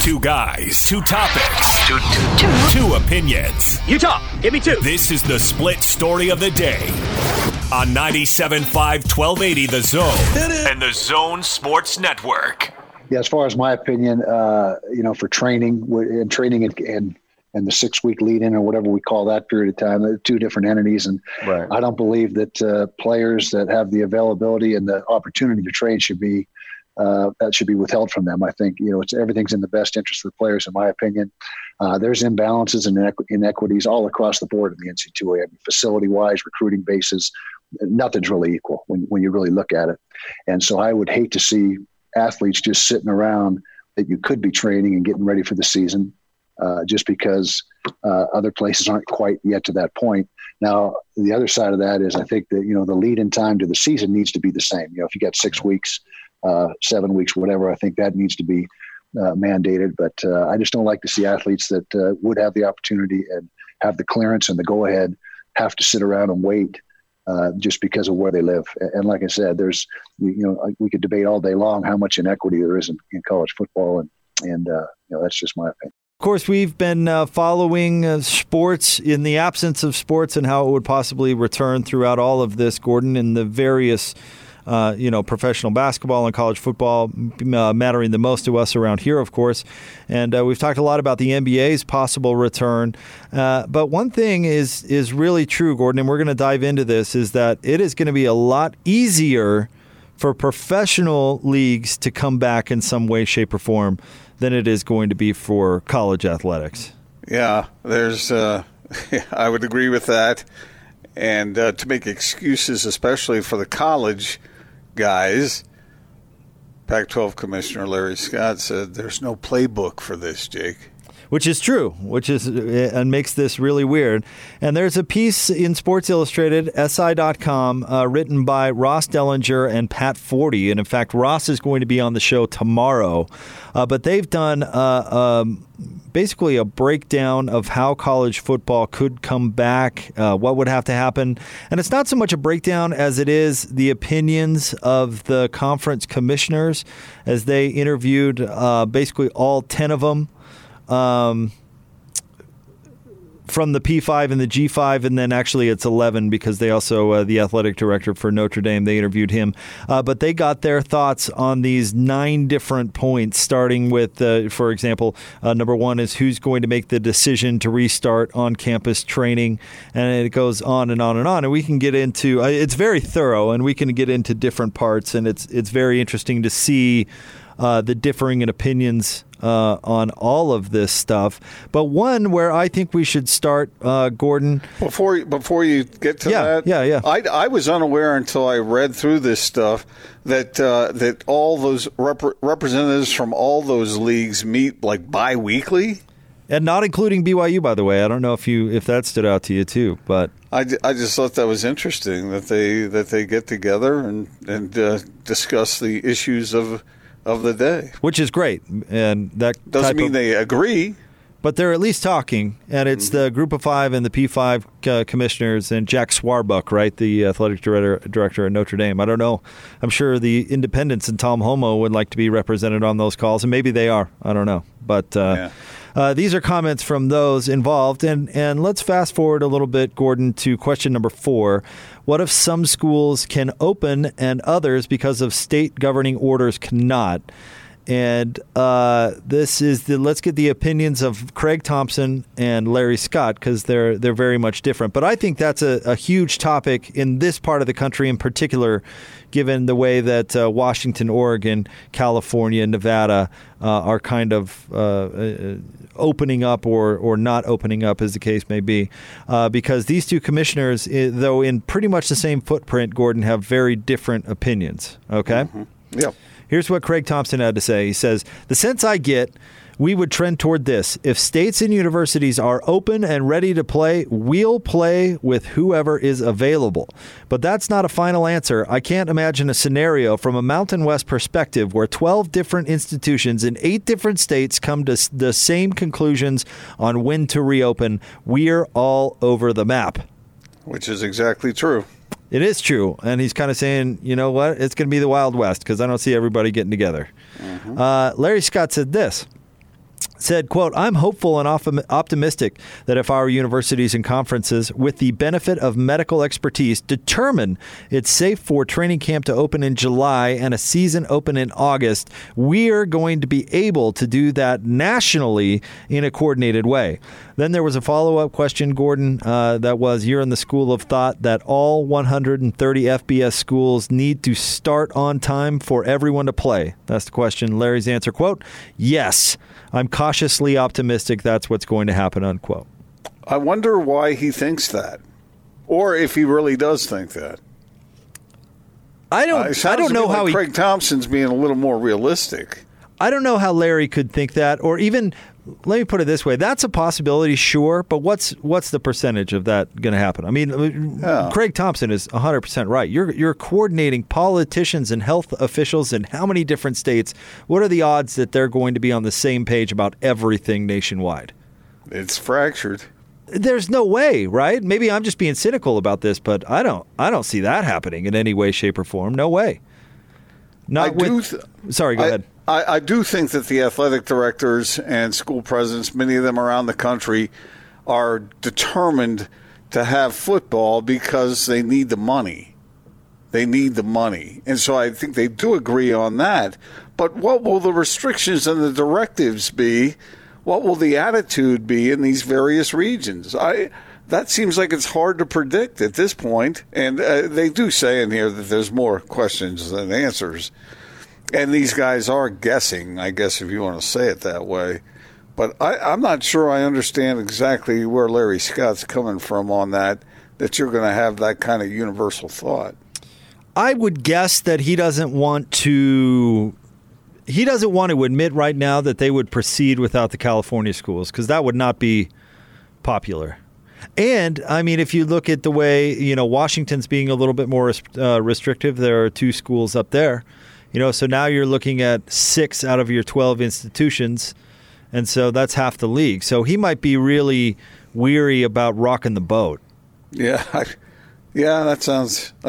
Two guys, two topics, two opinions. Utah, give me two. This is the split story of the day on 97.5, 1280 The Zone and The Zone Sports Network. Yeah, as far as my opinion, for training and the 6-week lead-in or whatever we call that period of time, they're two different entities. And right. I don't believe that players that have the availability and the opportunity to trade should be that should be withheld from them. I think it's everything's in the best interest of the players, in my opinion. There's imbalances and inequities all across the board in the NCAA. I mean, facility-wise, recruiting bases, nothing's really equal when you really look at it. And so I would hate to see athletes just sitting around that you could be training and getting ready for the season just because other places aren't quite yet to that point. Now, the other side of that is I think that, the lead-in time to the season needs to be the same. If you got 6 weeks, 7 weeks, whatever, I think that needs to be mandated. But I just don't like to see athletes that would have the opportunity and have the clearance and the go-ahead have to sit around and wait just because of where they live. And like I said, there's, we could debate all day long how much inequity there is in college football. And that's just my opinion. Of course, we've been following sports in the absence of sports and how it would possibly return throughout all of this, Gordon, in the various professional basketball and college football mattering the most to us around here, of course. And we've talked a lot about the NBA's possible return. But one thing is really true, Gordon, and we're going to dive into this, is that it is going to be a lot easier for professional leagues to come back in some way, shape, or form than it is going to be for college athletics. Yeah, there's I would agree with that. And to make excuses, especially for the college guys, Pac-12 Commissioner Larry Scott said there's no playbook for this, Jake. Which is true, and makes this really weird. And there's a piece in Sports Illustrated, SI.com, written by Ross Dellenger and Pat Forde. And in fact, Ross is going to be on the show tomorrow. But they've done basically a breakdown of how college football could come back, what would have to happen. And it's not so much a breakdown as it is the opinions of the conference commissioners as they interviewed basically all 10 of them. From the P5 and the G5, and then actually it's 11 because they also, the athletic director for Notre Dame, they interviewed him. But they got their thoughts on these 9 different points, starting with, for example, number 1 is who's going to make the decision to restart on-campus training, and it goes on and on and on. And we can get into, it's very thorough, and we can get into different parts, and it's very interesting to see the differing in opinions on all of this stuff. But one where I think we should start, Gordon. Before you get to that. Yeah. I was unaware until I read through this stuff that all those representatives from all those leagues meet like bi-weekly. And not including BYU, by the way. I don't know if that stood out to you too, but I just thought that was interesting that they get together and discuss the issues of the day, which is great, and that doesn't mean they agree, but they're at least talking. And it's the group of 5 and the P5 commissioners and Jack Swarbrick, right, the athletic director at Notre Dame. I don't know. I'm sure the independents and Tom Homo would like to be represented on those calls, and maybe they are. I don't know, but these are comments from those involved. And let's fast forward a little bit, Gordon, to question number 4. What if some schools can open and others, because of state governing orders, cannot? And this is let's get the opinions of Craig Thompson and Larry Scott, because they're very much different. But I think that's a huge topic in this part of the country in particular, given the way that Washington, Oregon, California, Nevada are kind of opening up or not opening up, as the case may be. Because these two commissioners, though in pretty much the same footprint, Gordon, have very different opinions. Okay? Mm-hmm. Yeah. Here's what Craig Thompson had to say. He says, "The sense I get, we would trend toward this. If states and universities are open and ready to play, we'll play with whoever is available. But that's not a final answer. I can't imagine a scenario from a Mountain West perspective where 12 different institutions in 8 different states come to the same conclusions on when to reopen. We're all over the map." Which is exactly true. It is true, and he's kind of saying, you know what, it's going to be the Wild West because I don't see everybody getting together. Mm-hmm. Larry Scott said this, said, quote, "I'm hopeful and optimistic that if our universities and conferences, with the benefit of medical expertise, determine it's safe for training camp to open in July and a season open in August, we are going to be able to do that nationally in a coordinated way." Then there was a follow-up question, Gordon, that was, you're in the school of thought that all 130 FBS schools need to start on time for everyone to play. That's the question. Larry's answer, quote, "Yes, I'm cautiously optimistic that's what's going to happen," unquote. I wonder why he thinks that, or if he really does think that. I don't know how Craig Thompson's being a little more realistic. I don't know how Larry could think that, or even, let me put it this way, that's a possibility, sure, but what's the percentage of that going to happen? I mean, yeah. Craig Thompson is 100% right. You're coordinating politicians and health officials in how many different states. What are the odds that they're going to be on the same page about everything nationwide? It's fractured. There's no way, right? Maybe I'm just being cynical about this, but I don't see that happening in any way, shape, or form. No way. Sorry, go ahead. I do think that the athletic directors and school presidents, many of them around the country, are determined to have football because they need the money. They need the money. And so I think they do agree on that. But what will the restrictions and the directives be? What will the attitude be in these various regions? That seems like it's hard to predict at this point. And they do say in here that there's more questions than answers. And these guys are guessing, I guess, if you want to say it that way. But I'm not sure I understand exactly where Larry Scott's coming from on that you're going to have that kind of universal thought. I would guess that he doesn't want to admit right now that they would proceed without the California schools, because that would not be popular. And, I mean, if you look at the way, Washington's being a little bit more restrictive, there are two schools up there. So now you're looking at 6 out of your 12 institutions, and so that's half the league. So he might be really weary about rocking the boat. Yeah, I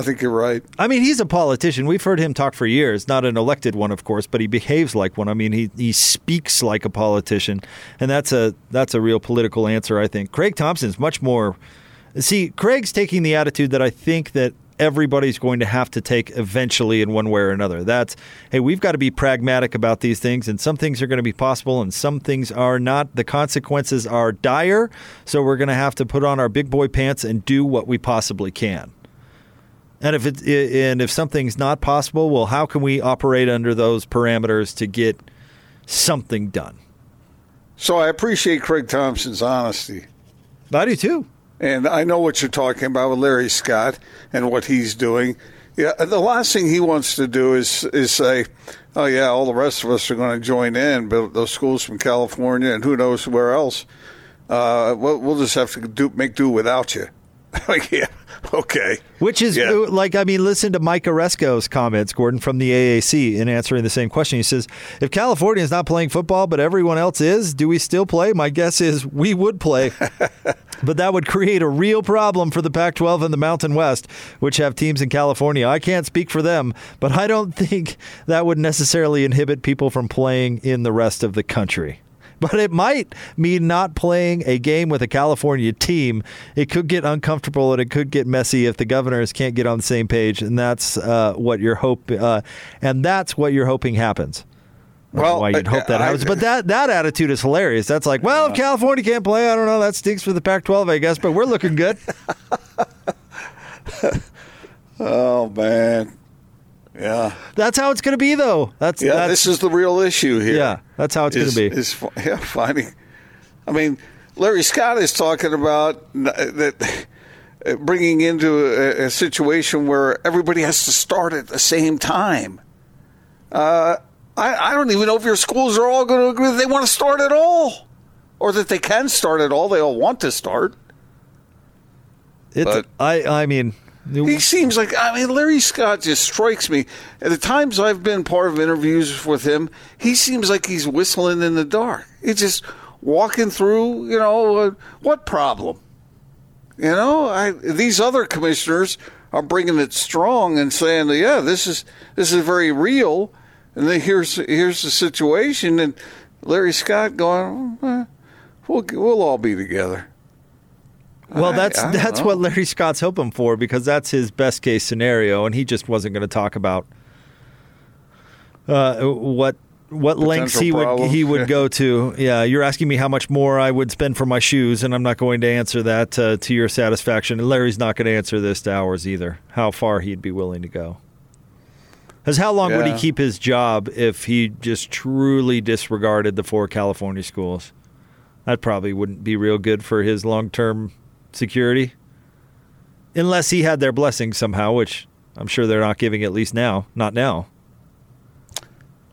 think you're right. I mean, he's a politician. We've heard him talk for years, not an elected one, of course, but he behaves like one. I mean, he speaks like a politician, and that's a real political answer, I think. Craig Thompson's much more – see, Craig's taking the attitude that I think that – everybody's going to have to take eventually in one way or another. That's, hey, we've got to be pragmatic about these things, and some things are going to be possible and some things are not. The consequences are dire, so we're going to have to put on our big boy pants and do what we possibly can. And if something's not possible, well, how can we operate under those parameters to get something done? So I appreciate Craig Thompson's honesty. I do too. And I know what you're talking about with Larry Scott and what he's doing. Yeah, the last thing he wants to do is say, oh, yeah, all the rest of us are going to join in, but those schools from California and who knows where else, we'll just have to make do without you. Like, yeah, okay. Which is, yeah. Listen to Mike Oresco's comments, Gordon, from the AAC in answering the same question. He says, if California is not playing football, but everyone else is, do we still play? My guess is we would play. But that would create a real problem for the Pac-12 and the Mountain West, which have teams in California. I can't speak for them, but I don't think that would necessarily inhibit people from playing in the rest of the country. But it might mean not playing a game with a California team. It could get uncomfortable and it could get messy if the governors can't get on the same page, and that's what you're hoping happens. Well, why you'd hope that happens. But that attitude is hilarious. That's like, well, if California can't play, I don't know. That stinks for the Pac-12, I guess, but we're looking good. Oh, man. Yeah. That's how it's going to be, though. This is the real issue here. Yeah, that's how it's going to be. Finding. I mean, Larry Scott is talking about that bringing into a situation where everybody has to start at the same time. I don't even know if your schools are all going to agree that they want to start at all, or that they can start at all. They all want to start. He seems like, Larry Scott just strikes me. At the times I've been part of interviews with him, he seems like he's whistling in the dark. He's just walking through, what problem? These other commissioners are bringing it strong and saying, yeah, this is very real, and here's the situation, and Larry Scott going, we'll all be together. Well, that's what Larry Scott's hoping for, because that's his best case scenario, and he just wasn't going to talk about what lengths he would go to. Yeah, you're asking me how much more I would spend for my shoes, and I'm not going to answer that to your satisfaction. And Larry's not going to answer this to ours either. How far he'd be willing to go? Because how long would he keep his job if he just truly disregarded the four California schools? That probably wouldn't be real good for his long-term security, unless he had their blessing somehow, which I'm sure they're not giving, at least now. Not now.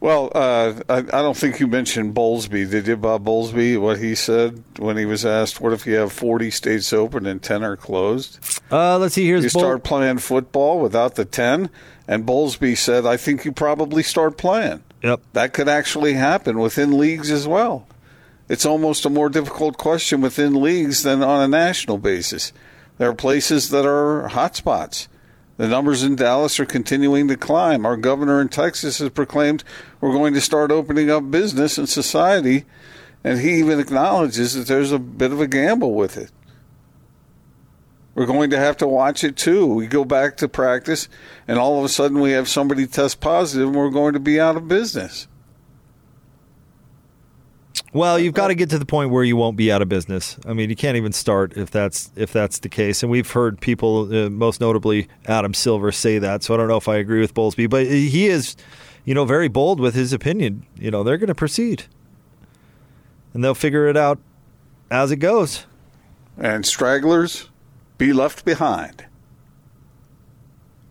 Well, I don't think you mentioned Bowlesby. Did you, Bob Bowlesby, what he said when he was asked, what if you have 40 states open and 10 are closed? Let's see. Here's start playing football without the 10, and Bowlesby said, I think you probably start playing. Yep. That could actually happen within leagues as well. It's almost a more difficult question within leagues than on a national basis. There are places that are hot spots. The numbers in Dallas are continuing to climb. Our governor in Texas has proclaimed we're going to start opening up business and society, and he even acknowledges that there's a bit of a gamble with it. We're going to have to watch it, too. We go back to practice, and all of a sudden we have somebody test positive, and we're going to be out of business. Well, you've got to get to the point where you won't be out of business. I mean, you can't even start if that's the case. And we've heard people, most notably Adam Silver, say that. So I don't know if I agree with Bowlesby, but he is, very bold with his opinion. They're going to proceed, and they'll figure it out as it goes. And stragglers be left behind.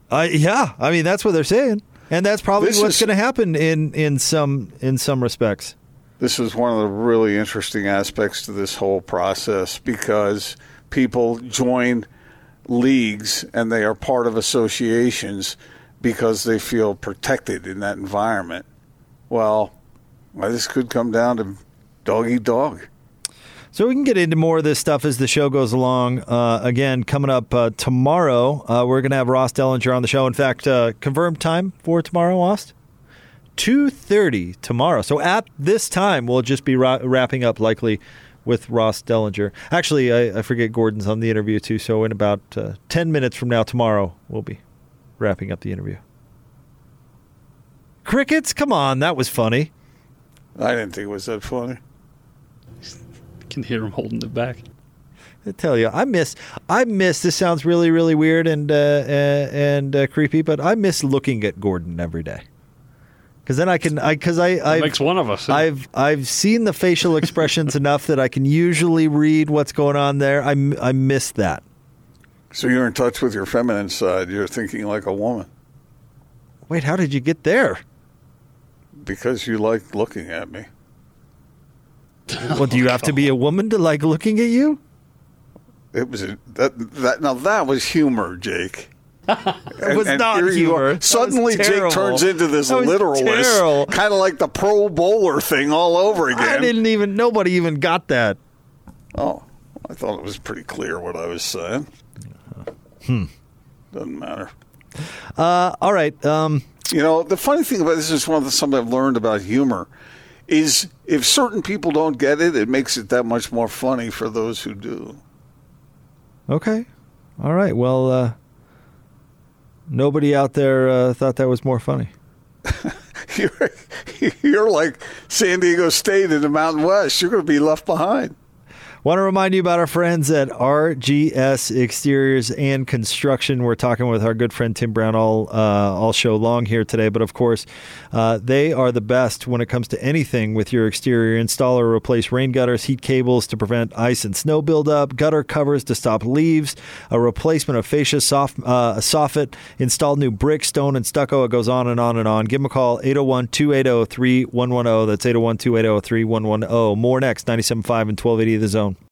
That's what they're saying, and that's probably what's going to happen in some respects. This is one of the really interesting aspects to this whole process, because people join leagues and they are part of associations because they feel protected in that environment. Well, this could come down to dog eat dog. So we can get into more of this stuff as the show goes along. Again, coming up tomorrow, we're going to have Ross Dellenger on the show. In fact, confirmed time for tomorrow, Ross? 2:30 tomorrow. So at this time, we'll just be wrapping up likely with Ross Dellenger. Actually, I forget Gordon's on the interview too, so in about 10 minutes from now tomorrow, we'll be wrapping up the interview. Crickets? Come on, that was funny. I didn't think it was that funny. I can hear him holding it back. I tell you, I miss. This sounds really, really weird and creepy, but I miss looking at Gordon every day. Because then I makes one of us. I've seen the facial expressions enough that I can usually read what's going on there. I miss that. So you're in touch with your feminine side. You're thinking like a woman. Wait, how did you get there? Because you like looking at me. Well, do you have to be a woman to like looking at you? It was now that was humor, Jake. It was not humor. Suddenly, Jake turns into this literalist, kind of like the Pro Bowler thing all over again. Nobody even got that. Oh, I thought it was pretty clear what I was saying. Doesn't matter. All right. The funny thing about this is something I've learned about humor is if certain people don't get it, it makes it that much more funny for those who do. Okay. All right. Well, nobody out there thought that was more funny. You're like San Diego State in the Mountain West. You're going to be left behind. Want to remind you about our friends at RGS Exteriors and Construction. We're talking with our good friend Tim Brown all show long here today. But, of course, they are the best when it comes to anything with your exterior. Install or replace rain gutters, heat cables to prevent ice and snow buildup, gutter covers to stop leaves, a replacement of fascia, soffit, install new brick, stone, and stucco. It goes on and on and on. Give them a call, 801-280-3110. That's 801-280-3110. More next, 97.5 and 1280 The Zone.